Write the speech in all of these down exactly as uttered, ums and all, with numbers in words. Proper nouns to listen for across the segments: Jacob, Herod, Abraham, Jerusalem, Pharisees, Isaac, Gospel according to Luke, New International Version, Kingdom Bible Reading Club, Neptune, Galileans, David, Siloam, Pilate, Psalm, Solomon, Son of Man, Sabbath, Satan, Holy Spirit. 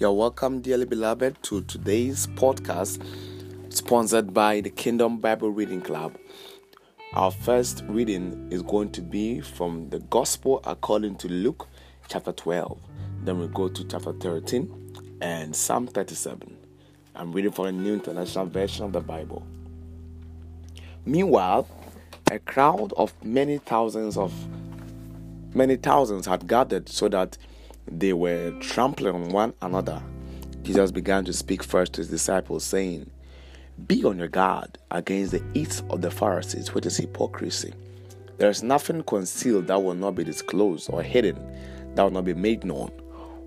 You're welcome, dearly beloved, to today's podcast sponsored by the Kingdom Bible Reading Club. Our first reading is going to be from the Gospel according to Luke chapter twelve. Then we go to chapter thirteen and Psalm thirty-seven. I'm reading from the New International Version of the Bible. Meanwhile, a crowd of many thousands of many thousands had gathered so that they were trampling on one another. Jesus began to speak first to his disciples, saying, "Be on your guard against the eats of the Pharisees, which is hypocrisy. There is nothing concealed that will not be disclosed, or hidden that will not be made known.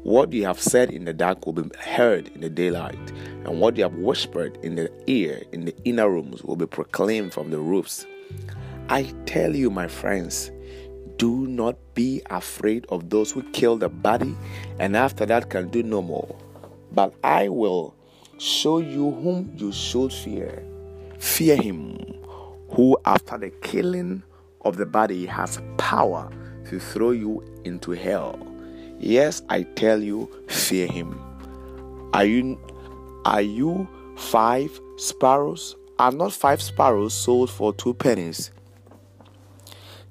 What you have said in the dark will be heard in the daylight, and what you have whispered in the ear in the inner rooms will be proclaimed from the roofs. I tell you, my friends, do not be afraid of those who kill the body and after that can do no more. But I will show you whom you should fear. Fear him who, after the killing of the body, has power to throw you into hell. Yes, I tell you, fear him. Are you, are you five sparrows? Are not five sparrows sold for two pennies?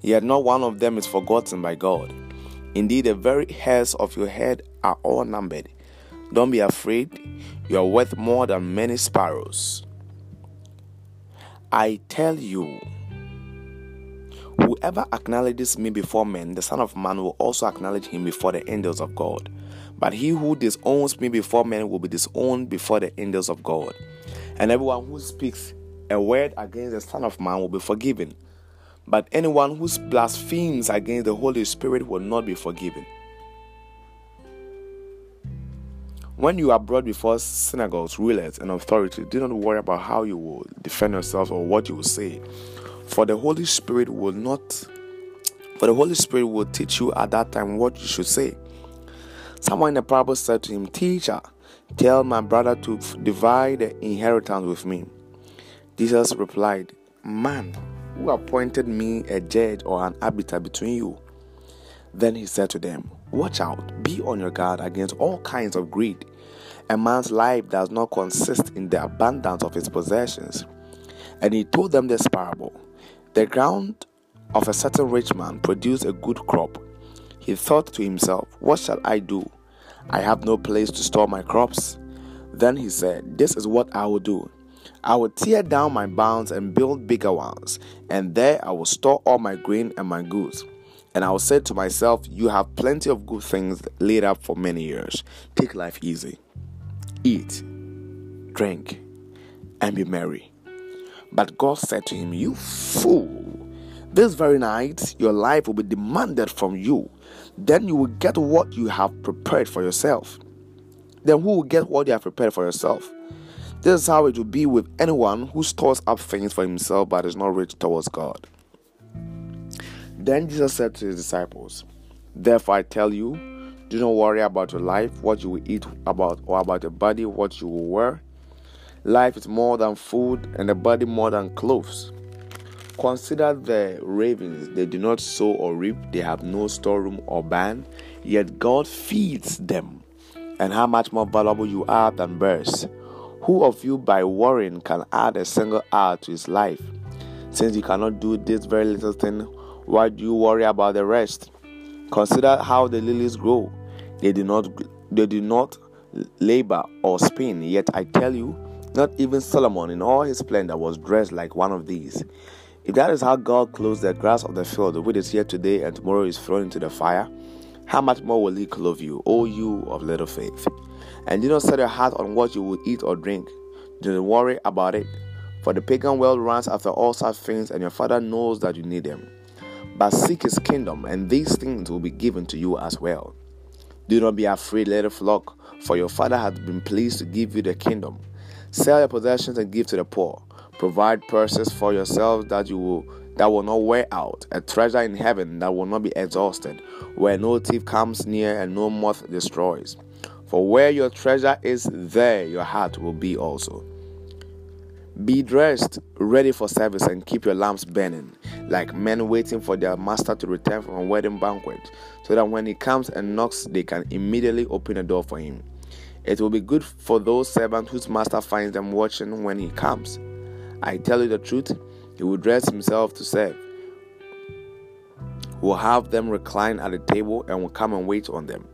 Yet not one of them is forgotten by God. Indeed, the very hairs of your head are all numbered. Don't be afraid, you are worth more than many sparrows. I tell you, whoever acknowledges me before men, the Son of Man will also acknowledge him before the angels of God. But he who disowns me before men will be disowned before the angels of God. And everyone who speaks a word against the Son of Man will be forgiven. But anyone who blasphemes against the Holy Spirit will not be forgiven. When you are brought before synagogues, rulers, and authorities, do not worry about how you will defend yourself or what you will say. For the Holy Spirit will not, for the Holy Spirit will teach you at that time what you should say. Someone in the parable said to him, "Teacher, tell my brother to divide the inheritance with me." Jesus replied, "Man, who appointed me a judge or an arbiter between you?" Then he said to them, "Watch out, be on your guard against all kinds of greed. A man's life does not consist in the abundance of his possessions." And he told them this parable. "The ground of a certain rich man produced a good crop. He thought to himself, 'What shall I do? I have no place to store my crops.' Then he said, 'This is what I will do. I will tear down my barns and build bigger ones, and there I will store all my grain and my goods. And I will say to myself, you have plenty of good things laid up for many years. Take life easy. Eat, drink, and be merry.' But God said to him, 'You fool, this very night your life will be demanded from you. Then you will get what you have prepared for yourself. Then who will get what you have prepared for yourself? This is how it will be with anyone who stores up things for himself but is not rich towards God.'" Then Jesus said to his disciples, "Therefore I tell you, do not worry about your life, what you will eat, about or about your body, what you will wear. Life is more than food, and the body more than clothes. Consider the ravens, they do not sow or reap, they have no storeroom or barn, yet God feeds them. And how much more valuable you are than birds. Who of you by worrying can add a single hour to his life? Since you cannot do this very little thing, why do you worry about the rest? Consider how the lilies grow. They do not they do not labor or spin. Yet I tell you, not even Solomon in all his splendor was dressed like one of these. If that is how God clothes the grass of the field, which is here today and tomorrow is thrown into the fire, how much more will he clothe you, O you of little faith? And do not set your heart on what you will eat or drink. Do not worry about it. For the pagan world runs after all such things, and your Father knows that you need them. But seek his kingdom, and these things will be given to you as well. Do not be afraid, little flock, for your Father has been pleased to give you the kingdom. Sell your possessions and give to the poor. Provide purses for yourselves that you will that will not wear out, a treasure in heaven that will not be exhausted, where no thief comes near and no moth destroys. For where your treasure is, there your heart will be also. Be dressed, ready for service, and keep your lamps burning, like men waiting for their master to return from a wedding banquet, so that when he comes and knocks, they can immediately open the door for him. It will be good for those servants whose master finds them watching when he comes. I tell you the truth, he will dress himself to serve, will have them recline at the table, and will come and wait on them.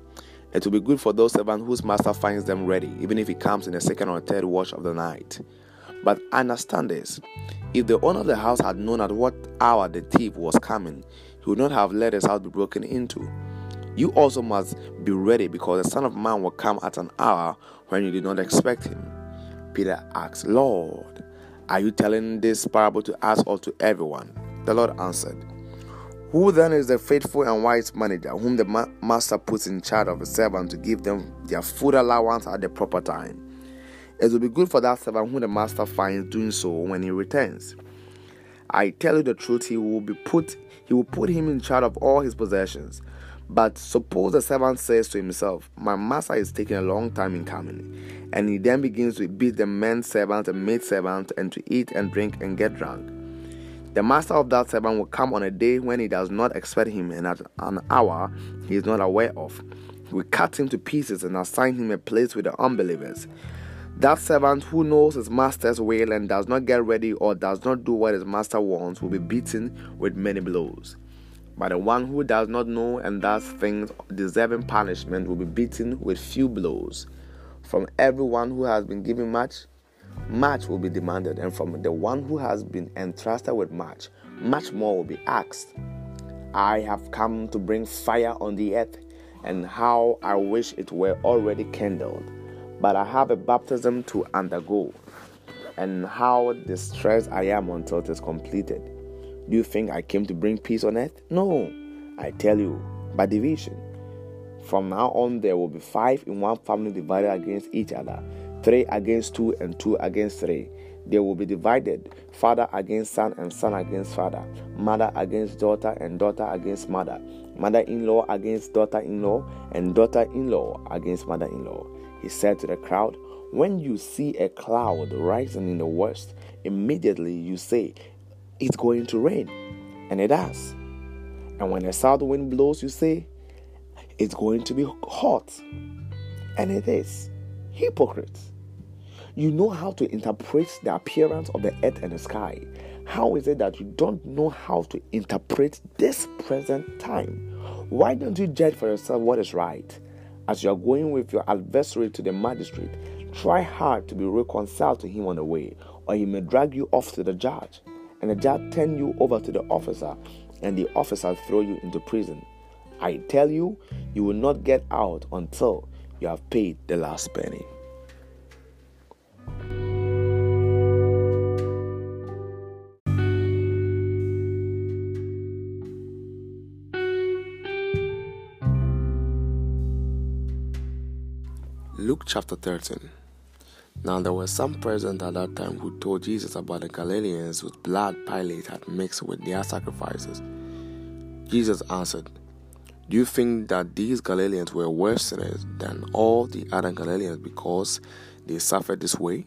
It will be good for those servants whose master finds them ready, even if he comes in the second or third watch of the night. But understand this, if the owner of the house had known at what hour the thief was coming, he would not have let his house be broken into. You also must be ready, because the Son of Man will come at an hour when you did not expect him. Peter asked, Lord, are you telling this parable to us or to everyone? The Lord answered, Who then is the faithful and wise manager whom the ma- master puts in charge of a servant to give them their food allowance at the proper time? It will be good for that servant whom the master finds doing so when he returns. I tell you the truth, he will be put, he will put him in charge of all his possessions. But suppose the servant says to himself, My master is taking a long time in coming, and he then begins to beat the men servant and maid servant, and to eat and drink and get drunk. The master of that servant will come on a day when he does not expect him, and at an hour he is not aware of. He will cut him to pieces and assign him a place with the unbelievers. That servant who knows his master's will and does not get ready or does not do what his master wants will be beaten with many blows. But the one who does not know and does things deserving punishment will be beaten with few blows. From everyone who has been given much, much will be demanded, and from the one who has been entrusted with much, much more will be asked. I have come to bring fire on the earth, and how I wish it were already kindled. But I have a baptism to undergo, and how distressed I am until it is completed. Do you think I came to bring peace on earth? No, I tell you, but division. From now on, there will be five in one family divided against each other, three against two and two against three. They will be divided, father against son and son against father, mother against daughter and daughter against mother, mother-in-law against daughter-in-law, and daughter-in-law against mother-in-law. He said to the crowd, When you see a cloud rising in the west, immediately you say, It's going to rain, and it does. And when a south wind blows, you say, It's going to be hot, and it is. Hypocrites! You know how to interpret the appearance of the earth and the sky. How is it that you don't know how to interpret this present time? Why don't you judge for yourself what is right? As you are going with your adversary to the magistrate, try hard to be reconciled to him on the way, or he may drag you off to the judge, and the judge turn you over to the officer, and the officer throw you into prison. I tell you, you will not get out until you have paid the last penny. Luke chapter thirteen. Now there were some present at that time who told Jesus about the Galileans whose blood Pilate had mixed with their sacrifices. Jesus answered, Do you think that these Galileans were worse sinners than all the other Galileans because they suffered this way?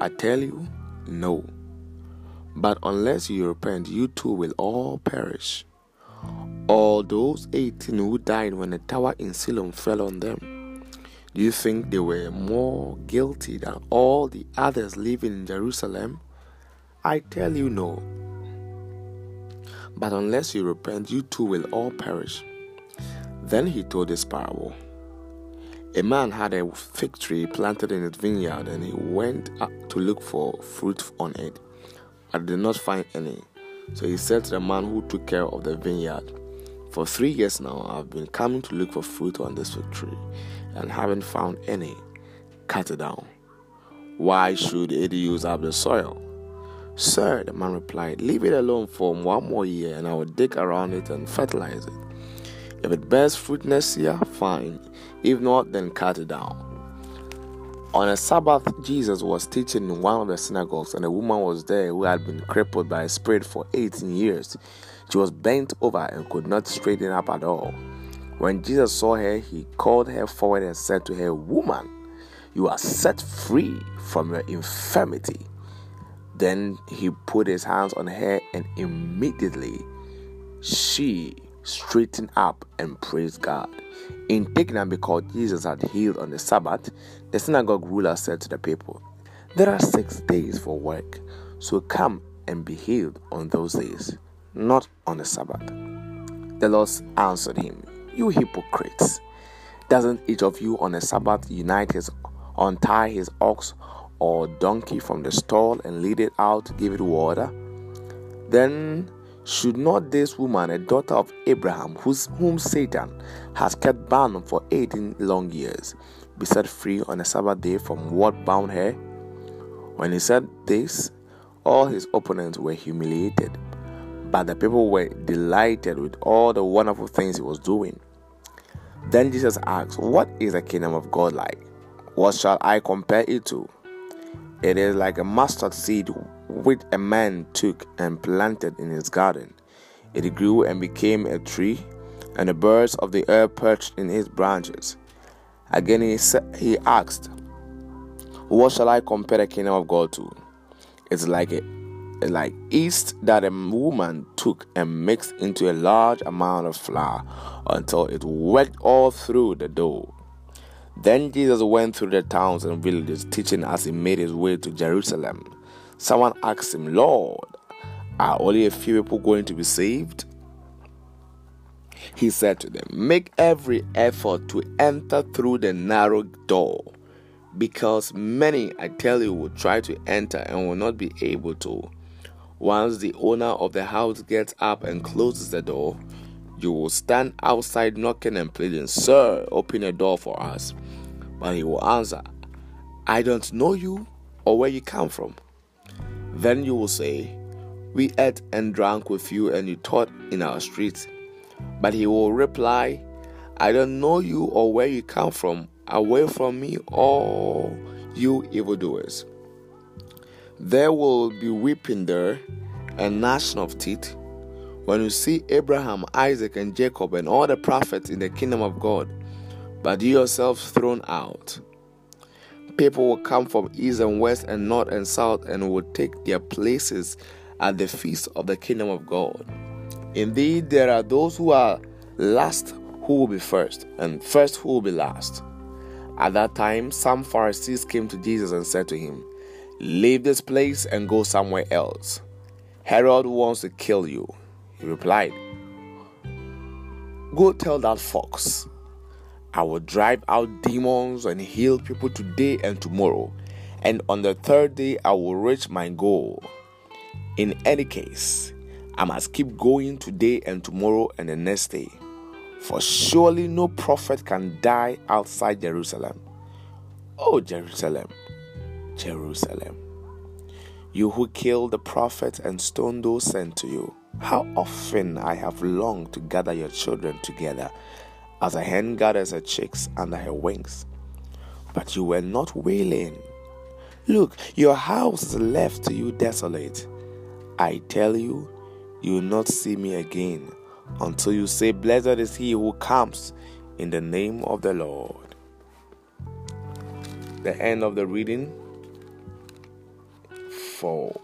I tell you, no. But unless you repent, you too will all perish. All those eighteen who died when the tower in Siloam fell on them, do you think they were more guilty than all the others living in Jerusalem? I tell you, no. But unless you repent, you too will all perish. Then he told this parable. A man had a fig tree planted in his vineyard, and he went up to look for fruit on it, but did not find any. So he said to the man who took care of the vineyard, For three years now I have been coming to look for fruit on this fig tree, and haven't found any. Cut it down. Why should it use up the soil? Sir, the man replied, Leave it alone for one more year, and I will dig around it and fertilize it. If it bears fruit next year, fine. If not, then cut it down. On a Sabbath, Jesus was teaching in one of the synagogues, and a woman was there who had been crippled by a spirit for eighteen years. She was bent over and could not straighten up at all. When Jesus saw her, he called her forward and said to her, Woman, you are set free from your infirmity. Then he put his hands on her, and immediately she straighten up and praise God. In taking them because Jesus had healed on the Sabbath, the synagogue ruler said to the people, "There are six days for work, so come and be healed on those days, not on the Sabbath." The Lord answered him, "You hypocrites! Doesn't each of you on the Sabbath unite his, untie his ox or donkey from the stall and lead it out to give it water? Then should not this woman, a daughter of Abraham, whose, whom Satan has kept bound for eighteen long years, be set free on the Sabbath day from what bound her?" When he said this, all his opponents were humiliated, but the people were delighted with all the wonderful things he was doing. Then Jesus asked, "What is the kingdom of God like? What shall I compare it to? It is like a mustard seed which a man took and planted in his garden. It grew and became a tree, and the birds of the air perched in its branches." Again he said, he asked, "What shall I compare the kingdom of God to? It's like a, like yeast that a woman took and mixed into a large amount of flour until it worked all through the dough." Then Jesus went through the towns and villages, teaching as he made his way to Jerusalem. Someone asked him, "Lord, are only a few people going to be saved?" He said to them, "Make every effort to enter through the narrow door, because many, I tell you, will try to enter and will not be able to. Once the owner of the house gets up and closes the door, you will stand outside knocking and pleading, 'Sir, open a door for us.' But he will answer, 'I don't know you or where you come from.' Then you will say, 'We ate and drank with you and you taught in our streets.' But he will reply, 'I don't know you or where you come from. Away from me, all you evildoers.' There will be weeping there and gnashing of teeth when you see Abraham, Isaac, and Jacob and all the prophets in the kingdom of God, but you yourselves thrown out. People will come from east and west and north and south and will take their places at the feast of the kingdom of God. Indeed, there are those who are last who will be first, and first who will be last." At that time, some Pharisees came to Jesus and said to him, "Leave this place and go somewhere else. Herod wants to kill you." He replied, "Go tell that fox, 'I will drive out demons and heal people today and tomorrow, and on the third day I will reach my goal. In any case, I must keep going today and tomorrow and the next day. For surely no prophet can die outside Jerusalem. Oh, Jerusalem, Jerusalem, you who killed the prophets and stoned those sent to you, how often I have longed to gather your children together as a hen gathers her chicks under her wings, but you were not willing. Look, your house is left to you desolate. I tell you, you will not see me again until you say, 'Blessed is he who comes in the name of the Lord.'" The end of the reading for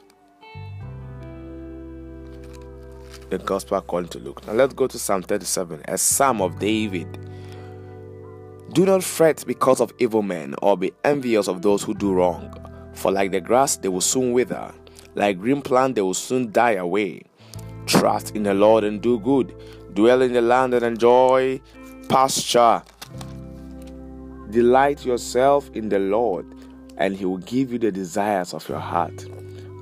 the Gospel according to Luke. Now let's go to Psalm thirty-seven, a psalm of David. "Do not fret because of evil men, or be envious of those who do wrong. For like the grass, they will soon wither. Like green plant, they will soon die away. Trust in the Lord and do good. Dwell in the land and enjoy pasture. Delight yourself in the Lord, and he will give you the desires of your heart.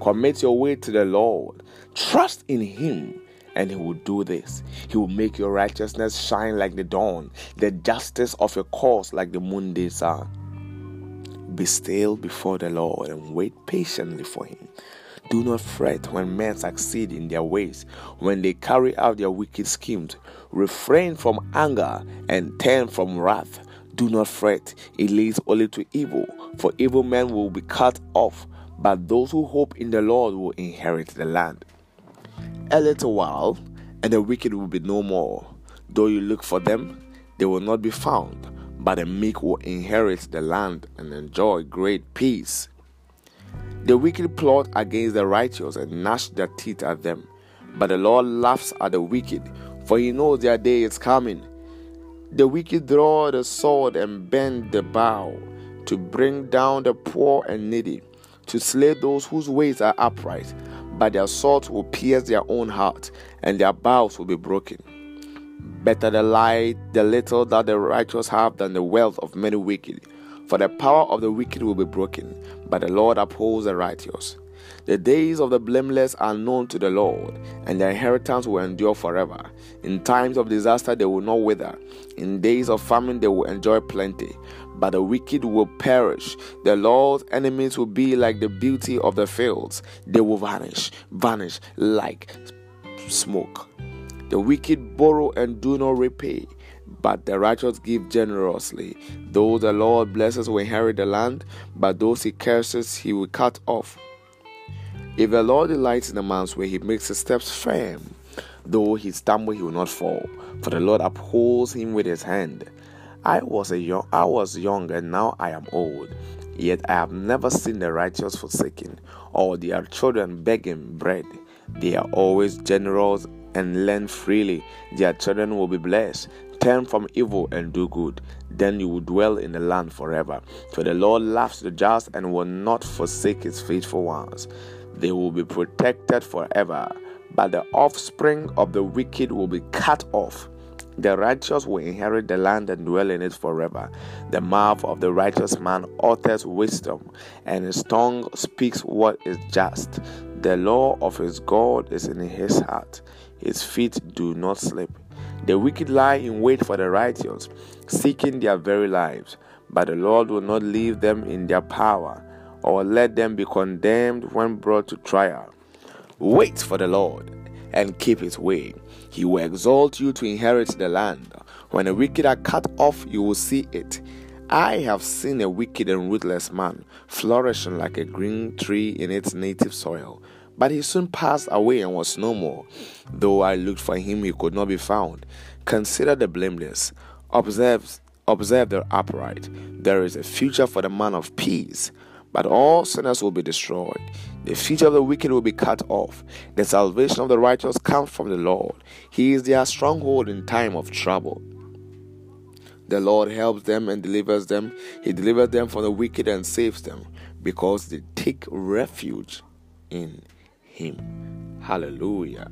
Commit your way to the Lord. Trust in him, and he will do this. He will make your righteousness shine like the dawn, the justice of your cause like the noonday sun. Be still before the Lord and wait patiently for him. Do not fret when men succeed in their ways, when they carry out their wicked schemes. Refrain from anger and turn from wrath. Do not fret, it leads only to evil, for evil men will be cut off, but those who hope in the Lord will inherit the land. A little while, and the wicked will be no more. Though you look for them, they will not be found, but the meek will inherit the land and enjoy great peace. The wicked plot against the righteous and gnash their teeth at them, but the Lord laughs at the wicked. for he knows their day is coming. The wicked draw the sword and bend the bow, to bring down the poor and needy, to slay those whose ways are upright. But their swords will pierce their own heart, and their bows will be broken. Better the light, the little that the righteous have, than the wealth of many wicked. For the power of the wicked will be broken, but the Lord upholds the righteous. The days of the blameless are known to the Lord, and their inheritance will endure forever. In times of disaster they will not wither. In days of famine they will enjoy plenty. But the wicked will perish. The Lord's enemies will be like the beauty of the fields. They will vanish, vanish like smoke. The wicked borrow and do not repay, but the righteous give generously. Those the Lord blesses will inherit the land, but those he curses he will cut off. If the Lord delights in a man's way, he makes his steps firm. Though he stumble, he will not fall, for the Lord upholds him with his hand. I was a young, I was young, and now I am old. Yet I have never seen the righteous forsaken, or their children begging bread. They are always generous and lend freely. Their children will be blessed. Turn from evil and do good. Then you will dwell in the land forever. For the Lord loves the just and will not forsake his faithful ones. They will be protected forever, but the offspring of the wicked will be cut off. The righteous will inherit the land and dwell in it forever. The mouth of the righteous man utters wisdom, and his tongue speaks what is just. The law of his God is in his heart. His feet do not slip. The wicked lie in wait for the righteous, seeking their very lives. But the Lord will not leave them in their power, or let them be condemned when brought to trial. Wait for the Lord and keep his way. He will exalt you to inherit the land. When the wicked are cut off, you will see it. I have seen a wicked and ruthless man flourishing like a green tree in its native soil. But he soon passed away and was no more. Though I looked for him, he could not be found. Consider the blameless. Observe, observe the upright. There is a future for the man of peace. But all sinners will be destroyed. The future of the wicked will be cut off. The salvation of the righteous comes from the Lord. He is their stronghold in time of trouble. The Lord helps them and delivers them. He delivers them from the wicked and saves them, because they take refuge in him. Hallelujah.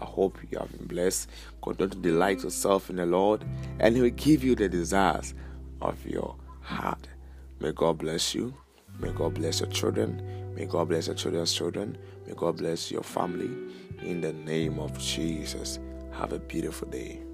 I hope you have been blessed. Continue to delight yourself in the Lord, and he will give you the desires of your heart. May God bless you. May God bless your children. May God bless your children's children. May God bless your family. In the name of Jesus, have a beautiful day.